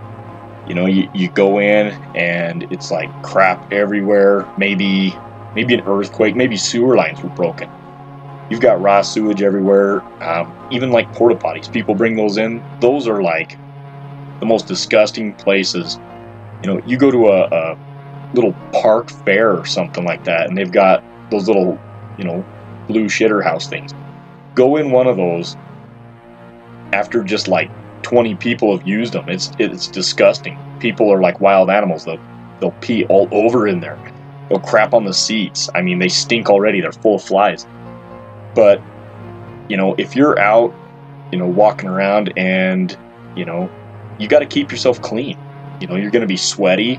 You know, you, you go in and it's like crap everywhere. Maybe, maybe an earthquake, maybe sewer lines were broken. You've got raw sewage everywhere. Um, even like porta potties, people bring those in. Those are like the most disgusting places. You know, you go to a, a little park fair or something like that, and they've got those little, you know, blue shitter house things. Go in one of those after just like twenty people have used them. It's it's disgusting. People are like wild animals. They'll, they'll pee all over in there. They'll crap on the seats. I mean, they stink already. They're full of flies. But, you know, if you're out, you know, walking around and, you know, you got to keep yourself clean. You know, you're going to be sweaty.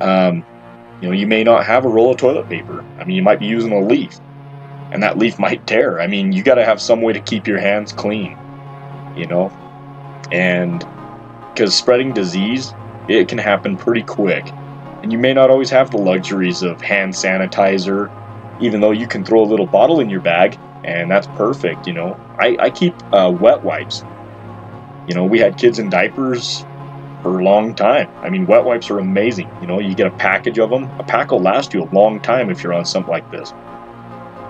Um, you know, you may not have a roll of toilet paper. I mean, you might be using a leaf, and that leaf might tear. I mean, you got to have some way to keep your hands clean, you know, and because spreading disease, it can happen pretty quick. And you may not always have the luxuries of hand sanitizer, even though you can throw a little bottle in your bag, and that's perfect, you know. I, I keep uh, wet wipes. You know, we had kids in diapers for a long time. I mean, wet wipes are amazing. You know, you get a package of them. A pack will last you a long time if you're on something like this.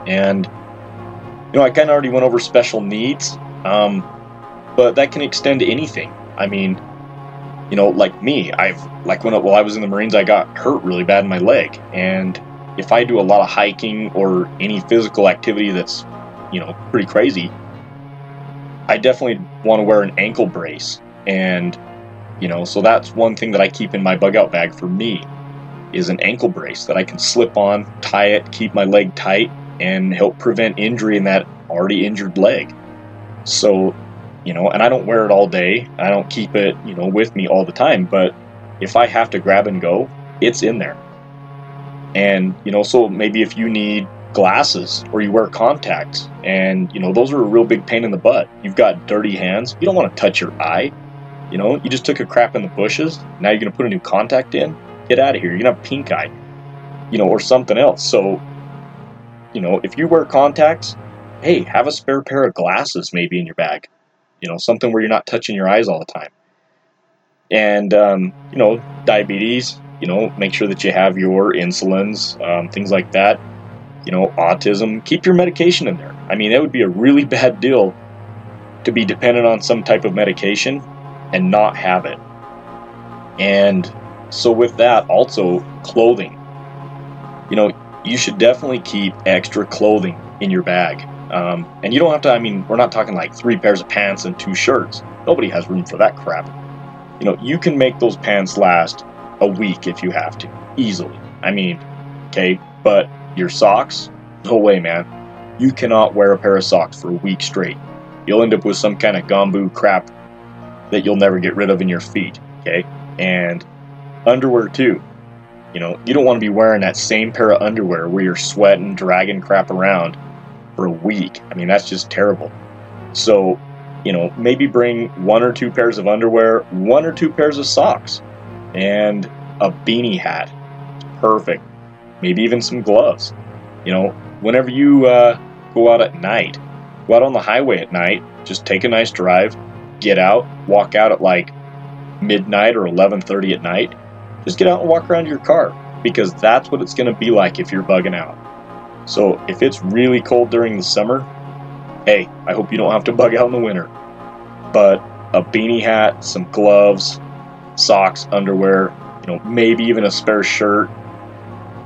And, you know, I kind of already went over special needs, um, but that can extend to anything. I mean, you know, like me, I've, like when while I was in the Marines, I got hurt really bad in my leg. And if I do a lot of hiking or any physical activity that's, you know, pretty crazy, I definitely want to wear an ankle brace. And, you know, so that's one thing that I keep in my bug out bag for me is an ankle brace that I can slip on, tie it, keep my leg tight, and help prevent injury in that already injured leg. So, you know, and I don't wear it all day. I don't keep it, you know, with me all the time. But if I have to grab and go, it's in there. And, you know, so maybe if you need glasses or you wear contacts, and, you know, those are a real big pain in the butt. You've got dirty hands. You don't want to touch your eye. You know, you just took a crap in the bushes. Now you're going to put a new contact in. Get out of here. You're going to have pink eye, you know, or something else. So, you know, if you wear contacts, hey, have a spare pair of glasses maybe in your bag. You know, something where you're not touching your eyes all the time. And, um, you know, diabetes. You know, make sure that you have your insulins, um, things like that. You know, autism. Keep your medication in there. I mean, that would be a really bad deal to be dependent on some type of medication and not have it. And so with that, also clothing. You know, you should definitely keep extra clothing in your bag. Um, and you don't have to, I mean, we're not talking like three pairs of pants and two shirts. Nobody has room for that crap. You know, you can make those pants last a week if you have to, easily. I mean, okay, but your socks, no way, man. You cannot wear a pair of socks for a week straight. You'll end up with some kind of gumbo crap that you'll never get rid of in your feet, okay? And underwear too. You know, you don't want to be wearing that same pair of underwear where you're sweating, dragging crap around for a week. I mean, that's just terrible. So, you know, maybe bring one or two pairs of underwear, one or two pairs of socks, and a beanie hat. Perfect. Maybe even some gloves. You know, whenever you uh, go out at night, go out on the highway at night, just take a nice drive, get out, walk out at like midnight or eleven thirty at night. Just get out and walk around your car, because that's what it's going to be like if you're bugging out. So if it's really cold during the summer, hey, I hope you don't have to bug out in the winter. But a beanie hat, some gloves, socks, underwear, you know, maybe even a spare shirt.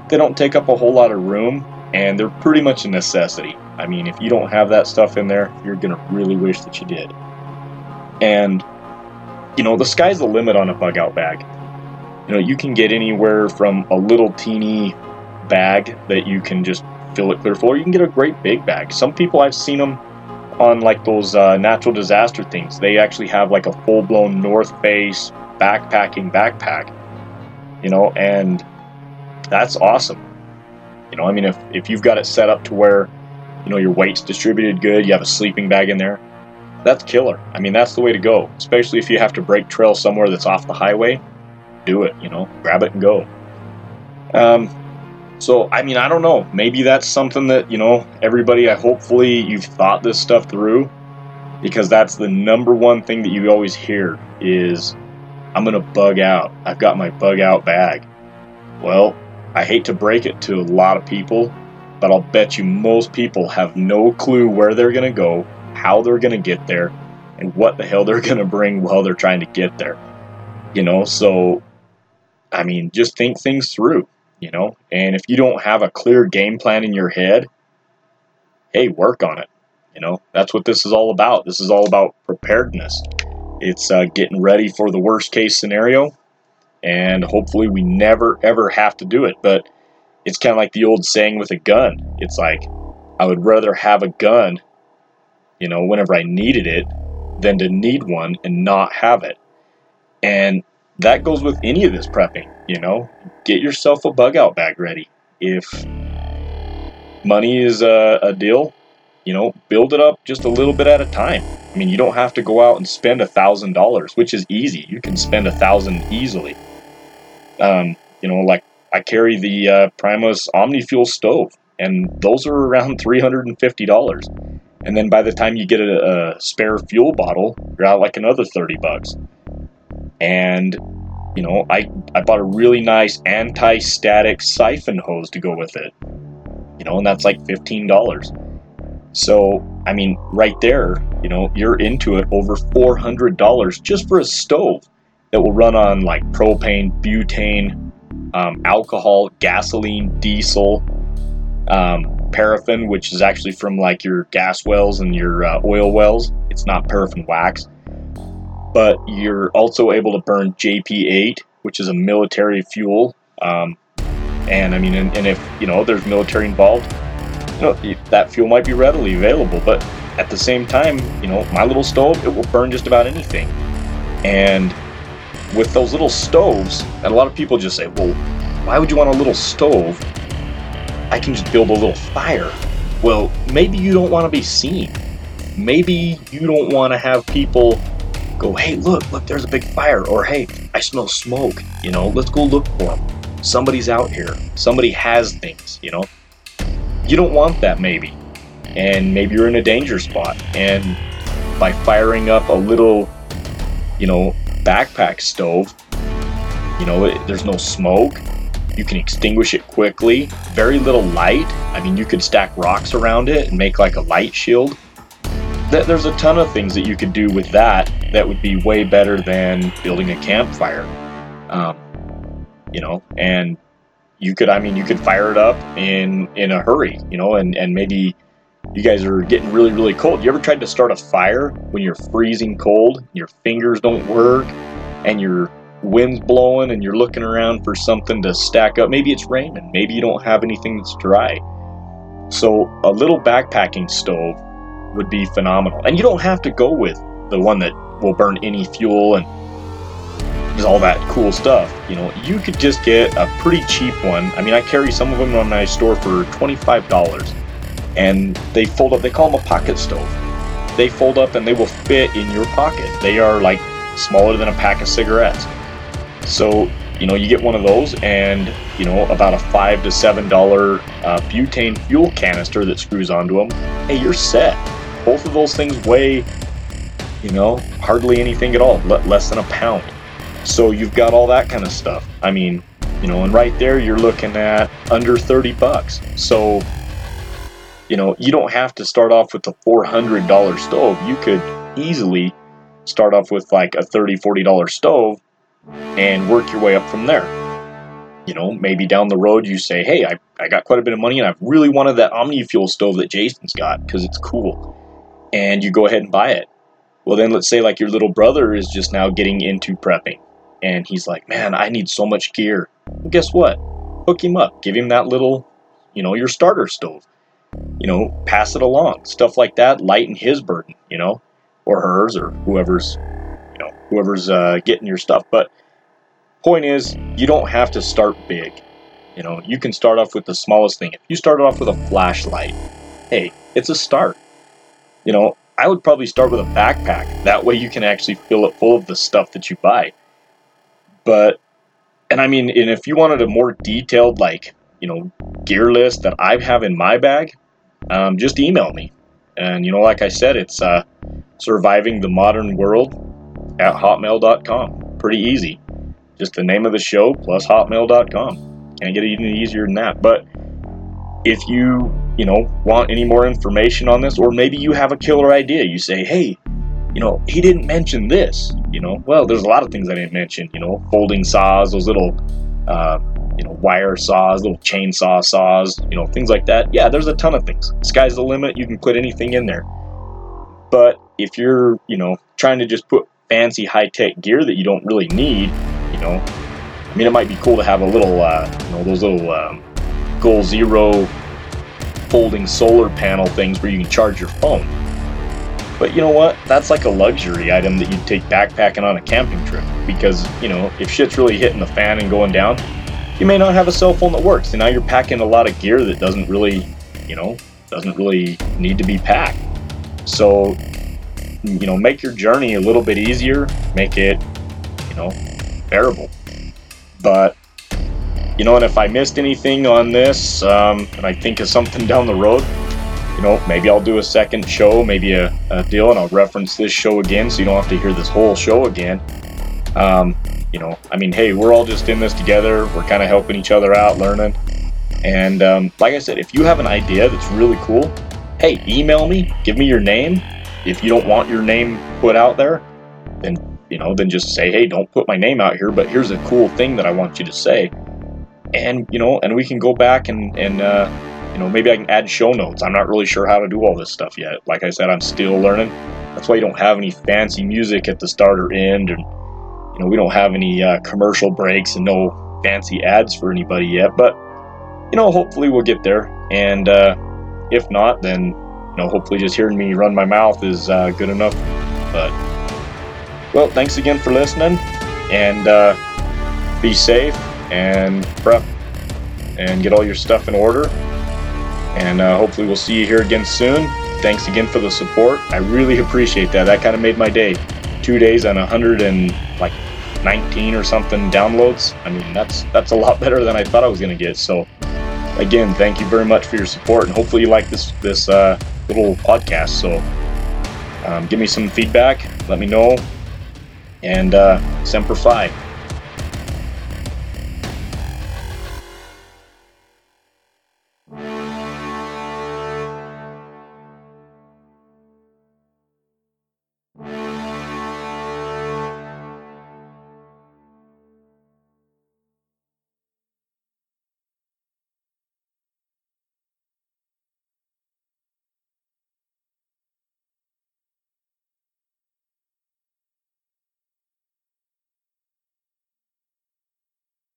They don't take up a whole lot of room, and they're pretty much a necessity. I mean, if you don't have that stuff in there, you're going to really wish that you did. And, you know, the sky's the limit on a bug-out bag. You know, you can get anywhere from a little teeny bag that you can just fill it clear full, or you can get a great big bag. Some people, I've seen them on, like, those uh, natural disaster things. They actually have, like, a full-blown North Face backpacking backpack, you know, and that's awesome. You know, I mean, if, if you've got it set up to where, you know, your weight's distributed good, you have a sleeping bag in there, that's killer. I mean, that's the way to go, especially if you have to break trail somewhere that's off the highway. Do it, you know, grab it and go. Um, so, I mean, I don't know. Maybe that's something that, you know, everybody, I hopefully you've thought this stuff through, because that's the number one thing that you always hear is, I'm going to bug out. I've got my bug out bag. Well, I hate to break it to a lot of people, but I'll bet you most people have no clue where they're going to go, how they're going to get there, and what the hell they're going to bring while they're trying to get there. You know, so, I mean, just think things through, you know, and if you don't have a clear game plan in your head, hey, work on it. You know, that's what this is all about. This is all about preparedness. It's uh, getting ready for the worst case scenario. And hopefully we never, ever have to do it. But it's kind of like the old saying with a gun. It's like, I would rather have a gun, you know, whenever I needed it, than to need one and not have it. And that goes with any of this prepping, you know. Get yourself a bug out bag ready. If money is a, a deal, you know, build it up just a little bit at a time. I mean, you don't have to go out and spend a thousand dollars, which is easy. You can spend a thousand easily. Um, you know, like I carry the uh, Primus OmniFuel stove, and those are around three hundred fifty dollars. And then by the time you get a, a spare fuel bottle, you're out like another thirty bucks. And, you know, I, I bought a really nice anti-static siphon hose to go with it, you know, and that's like fifteen dollars. So, I mean, right there, you know, you're into it over four hundred dollars just for a stove that will run on like propane, butane, um, alcohol, gasoline, diesel, um, paraffin, which is actually from like your gas wells and your uh, oil wells. It's not paraffin wax. But you're also able to burn J P eight, which is a military fuel. Um, and I mean, and, and if, you know, there's military involved, you know, that fuel might be readily available. But at the same time, you know, my little stove, it will burn just about anything. And with those little stoves, and a lot of people just say, well, why would you want a little stove? I can just build a little fire. Well, maybe you don't want to be seen. Maybe you don't want to have people go, hey, look, look, there's a big fire, or hey, I smell smoke, you know, let's go look for them. Somebody's out here. Somebody has things, you know. You don't want that maybe. And maybe you're in a danger spot. And by firing up a little, you know, backpack stove, you know, it, there's no smoke. You can extinguish it quickly. Very little light. I mean, you could stack rocks around it and make like a light shield. There's a ton of things that you could do with that that would be way better than building a campfire, um, you know, and you could, I mean, you could fire it up in, in a hurry, you know, and, and maybe you guys are getting really, really cold. You ever tried to start a fire when you're freezing cold, your fingers don't work, and your wind's blowing, and you're looking around for something to stack up? Maybe it's raining, maybe you don't have anything that's dry. So a little backpacking stove would be phenomenal. And you don't have to go with the one that will burn any fuel and all that cool stuff. You know, you could just get a pretty cheap one. I mean, I carry some of them on my store for twenty-five dollars, and they fold up. They call them a pocket stove. They fold up and they will fit in your pocket. They are like smaller than a pack of cigarettes. So, you know, you get one of those, and, you know, about a five to seven dollar uh, butane fuel canister that screws onto them. Hey, you're set. Both of those things weigh, you know, hardly anything at all, less than a pound. So you've got all that kind of stuff. I mean, you know, and right there you're looking at under thirty bucks. So, you know, you don't have to start off with a four hundred dollar stove. You could easily Start off with like a thirty, forty dollar stove and work your way up from there. You know, maybe down the road you say, hey, I, I got quite a bit of money and I've really wanted that OmniFuel stove that Jason's got because it's cool. And you go ahead and buy it. Well, then let's say like your little brother is just now getting into prepping. And he's like, man, I need so much gear. Well, guess what? Hook him up. Give him that little, you know, your starter stove. You know, pass it along. Stuff like that. Lighten his burden, you know, or hers or whoever's, you know, whoever's uh, getting your stuff. But point is, you don't have to start big. You know, you can start off with the smallest thing. If you started off with a flashlight, hey, it's a start. You know, I would probably start with a backpack. That way you can actually fill it full of the stuff that you buy. But, and I mean, and if you wanted a more detailed, like, you know, gear list that I have in my bag, um, just email me. And, you know, like I said, it's uh, Surviving the Modern World at hotmail dot com. Pretty easy. Just the name of the show plus hotmail dot com. Can't get it even easier than that. But if you, you know, want any more information on this, or maybe you have a killer idea, you say, hey, you know, he didn't mention this, you know, well, there's a lot of things I didn't mention, you know, folding saws, those little, uh, you know, wire saws, little chainsaw saws, you know, things like that. Yeah, there's a ton of things. Sky's the limit. You can put anything in there. But if you're, you know, trying to just put fancy high-tech gear that you don't really need, you know, I mean, it might be cool to have a little, uh, you know, those little um, Goal Zero folding solar panel things where you can charge your phone. But you know what? That's like a luxury item that you'd take backpacking on a camping trip because, you know, if shit's really hitting the fan and going down, you may not have a cell phone that works. And now you're packing a lot of gear that doesn't really, you know, doesn't really need to be packed. So, you know, make your journey a little bit easier, make it, you know, bearable. But, you know, and if I missed anything on this, um, and I think of something down the road, you know, maybe I'll do a second show, maybe a, a deal, and I'll reference this show again so you don't have to hear this whole show again. Um, you know, I mean, hey, we're all just in this together. We're kind of helping each other out, learning. And um, like I said, if you have an idea that's really cool, hey, email me, give me your name. If you don't want your name put out there, then, you know, then just say, hey, don't put my name out here, but here's a cool thing that I want you to say. And, you know, and we can go back and, and, uh, you know, maybe I can add show notes. I'm not really sure how to do all this stuff yet. Like I said, I'm still learning. That's why you don't have any fancy music at the start or end. And, you know, we don't have any uh, commercial breaks and no fancy ads for anybody yet. But, you know, hopefully we'll get there. And uh, if not, then, you know, hopefully just hearing me run my mouth is uh, good enough. But, well, thanks again for listening. And uh, be safe and prep and get all your stuff in order. And uh, hopefully we'll see you here again soon. Thanks again for the support. I really appreciate that. That kind of made my day. Two days on one hundred nineteen or something downloads. I mean, that's that's a lot better than I thought I was going to get. So, again, thank you very much for your support. And hopefully you like this, this uh, little podcast. So, um, give me some feedback. Let me know. And uh, Semper Fi.